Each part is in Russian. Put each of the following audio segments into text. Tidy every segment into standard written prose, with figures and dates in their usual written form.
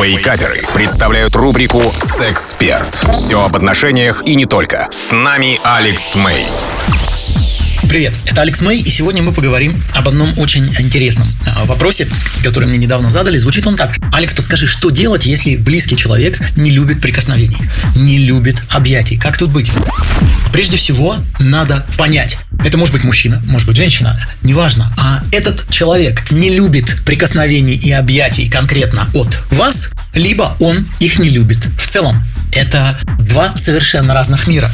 Мэйкаперы представляют рубрику «Сексперт». Все об отношениях и не только. С нами Алекс Мэй. Привет, это Алекс Мэй, и сегодня мы поговорим об одном очень интересном вопросе, который мне недавно задали. Звучит он так. Алекс, подскажи, что делать, если близкий человек не любит прикосновений, не любит объятий? Как тут быть? Прежде всего, надо понять. Это может быть мужчина, может быть женщина, неважно. А этот человек не любит прикосновений и объятий конкретно от вас, либо он их не любит в целом. Это два совершенно разных мира.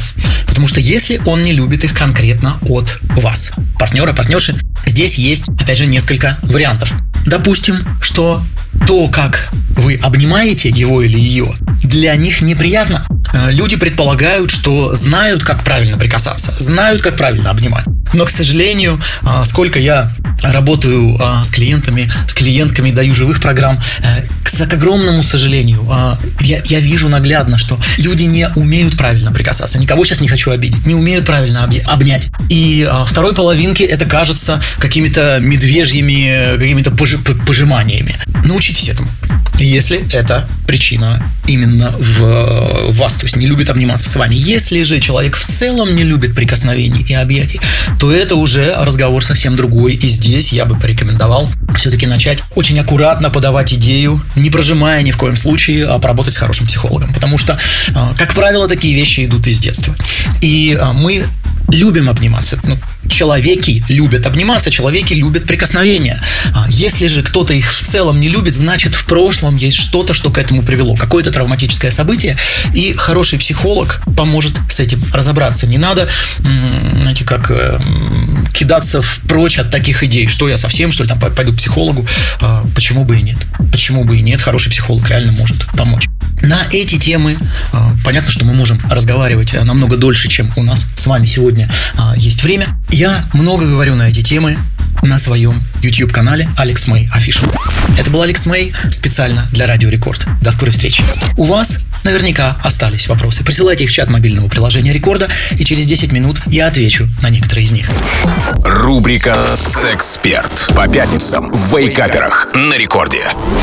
Потому что если он не любит их конкретно от вас, партнера, партнерши, здесь есть, опять же, несколько вариантов. Допустим, что то, как вы обнимаете его или ее, для них неприятно. Люди предполагают, что знают, как правильно прикасаться, знают, как правильно обнимать. Но, к сожалению, сколько я работаю с клиентами, с клиентками, даю живых программ, к огромному сожалению, я вижу наглядно, что люди не умеют правильно прикасаться. Никого сейчас не хочу обидеть, не умеют правильно обнять. И второй половинке это кажется какими-то медвежьими, какими-то пожиманиями. Научитесь этому, если это причина именно в вас, то есть не любит обниматься с вами. Если же человек в целом не любит прикосновений и объятий, то это уже разговор совсем другой. И здесь я бы порекомендовал все-таки начать очень аккуратно подавать идею, не прожимая ни в коем случае, а поработать с хорошим психологом. Потому что, как правило, такие вещи идут из детства. И мы любим обниматься. Человеки любят обниматься, человеки любят прикосновения. Если же кто-то их в целом не любит, значит, в прошлом есть что-то, что к этому привело, какое-то травматическое событие, и хороший психолог поможет с этим разобраться. Не надо, знаете, как кидаться впрочь от таких идей, что я совсем, что ли, там пойду к психологу. Почему бы и нет? Почему бы и нет? Хороший психолог реально может помочь. На эти темы понятно, что мы можем разговаривать намного дольше, чем у нас с вами сегодня есть время. Я много говорю на эти темы на своем YouTube-канале Alex May Official. Это был Алекс Мэй специально для Радио Рекорд. До скорой встречи. У вас наверняка остались вопросы. Присылайте их в чат мобильного приложения Рекорда, и через 10 минут я отвечу на некоторые из них. Рубрика «Сексперт» по пятницам в Вейкаперах на Рекорде.